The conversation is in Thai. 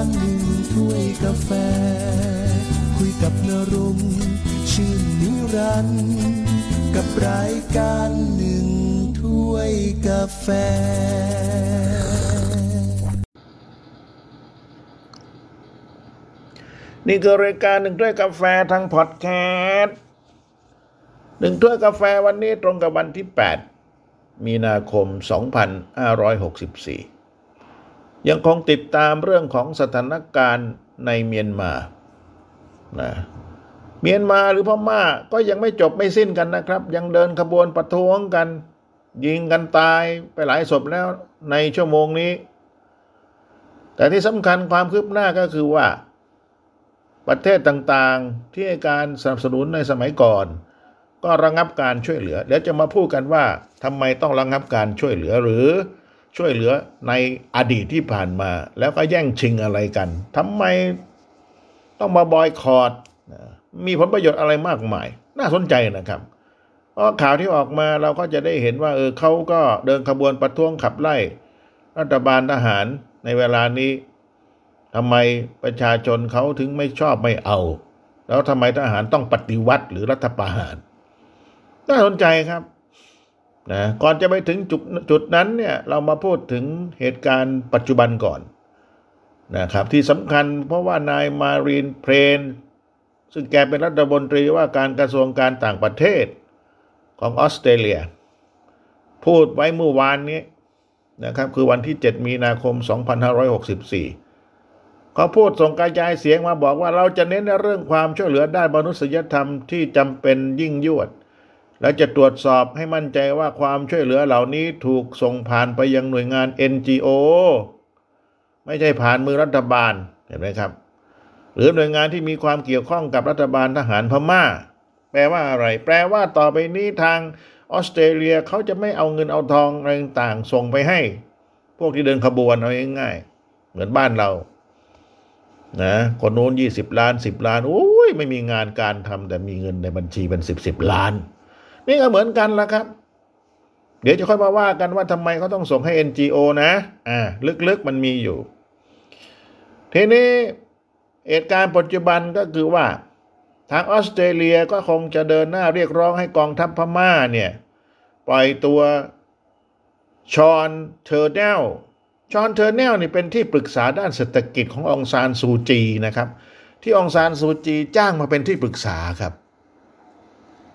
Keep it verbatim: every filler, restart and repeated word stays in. างหนึ่งถ้วยกาแฟคุยกับนรงค์ชื่นนิรันดร์กับรายการหนึ่งถ้วยกาแฟนี่คือรายการหนึ่งถ้วยกาแฟทางพอดแคสต์หนึ่งถ้วยกาแฟวันนี้ตรงกับวันที่แปดมีนาคมสองพันห้าร้อยหกสิบสี่ยังคงติดตามเรื่องของสถานการณ์ในเมียนมานะเมียนมาหรือพม่าก็ยังไม่จบไม่สิ้นกันนะครับยังเดินขบวนประท้วงกันยิงกันตายไปหลายศพแล้วในชั่วโมงนี้แต่ที่สำคัญความคืบหน้าก็คือว่าประเทศต่างๆที่ให้การสนับสนุนในสมัยก่อนก็ระงับการช่วยเหลือเดี๋ยวจะมาพูดกันว่าทำไมต้องระงับการช่วยเหลือหรือช่วยเหลือในอดีตที่ผ่านมาแล้วก็แย่งชิงอะไรกันทำไมต้องมาบอยคอตมีผลประโยชน์อะไรมากมายน่าสนใจนะครับเพราะข่าวที่ออกมาเราก็จะได้เห็นว่าเออเขาก็เดินขบวนประท้วงขับไล่รัฐบาลทหารในเวลานี้ทำไมประชาชนเขาถึงไม่ชอบไม่เอาแล้วทำไมทหารต้องปฏิวัติหรือรัฐประหารน่าสนใจครับนะก่อนจะไปถึงจุดจุดนั้นเนี่ยเรามาพูดถึงเหตุการณ์ปัจจุบันก่อนนะครับที่สำคัญเพราะว่านายมารีนเพลนซึ่งแกเป็นรัฐมนตรีว่าการกระทรวงการต่างประเทศของออสเตรเลียพูดไว้เมื่อวานนี้นะครับคือวันที่เจ็ดมีนาคมสองพันห้าร้อยหกสิบสี่เขาพูดส่งกระจายเสียงมาบอกว่าเราจะเน้นในเรื่องความช่วยเหลือด้านมนุษยธรรมที่จำเป็นยิ่งยวดและจะตรวจสอบให้มั่นใจว่าความช่วยเหลือเหล่านี้ถูกส่งผ่านไปยังหน่วยงาน เอ็น จี โอ ไม่ใช่ผ่านมือรัฐบาลเห็นไหมครับหรือหน่วยงานที่มีความเกี่ยวข้องกับรัฐบาลทหารพม่าแปลว่าอะไรแปลว่าต่อไปนี้ทางออสเตรเลียเขาจะไม่เอาเงินเอาทองอะไรต่างส่งไปให้พวกที่เดินขบวนเอาง่ายๆเหมือนบ้านเรานะคนโน้นยี่สิบล้านสิบล้านโอ้ยไม่มีงานการทำแต่มีเงินในบัญชีเป็นสิบสิบล้านนี่ก็เหมือนกันละครับเดี๋ยวจะค่อยมาว่ากันว่าทำไมเขาต้องส่งให้ เอ็น จี โอ นะอ่าลึกๆมันมีอยู่ทีนี้เหตุการณ์ปัจจุบันก็คือว่าทางออสเตรเลียก็คงจะเดินหน้าเรียกร้องให้กองทัพพม่าเนี่ยปล่อยตัวชอนเทอร์เนลจอห์นเทอร์เนลนี่เป็นที่ปรึกษาด้านเศรษฐกิจขององซานซูจีนะครับที่องซานซูจีจ้างมาเป็นที่ปรึกษาครับ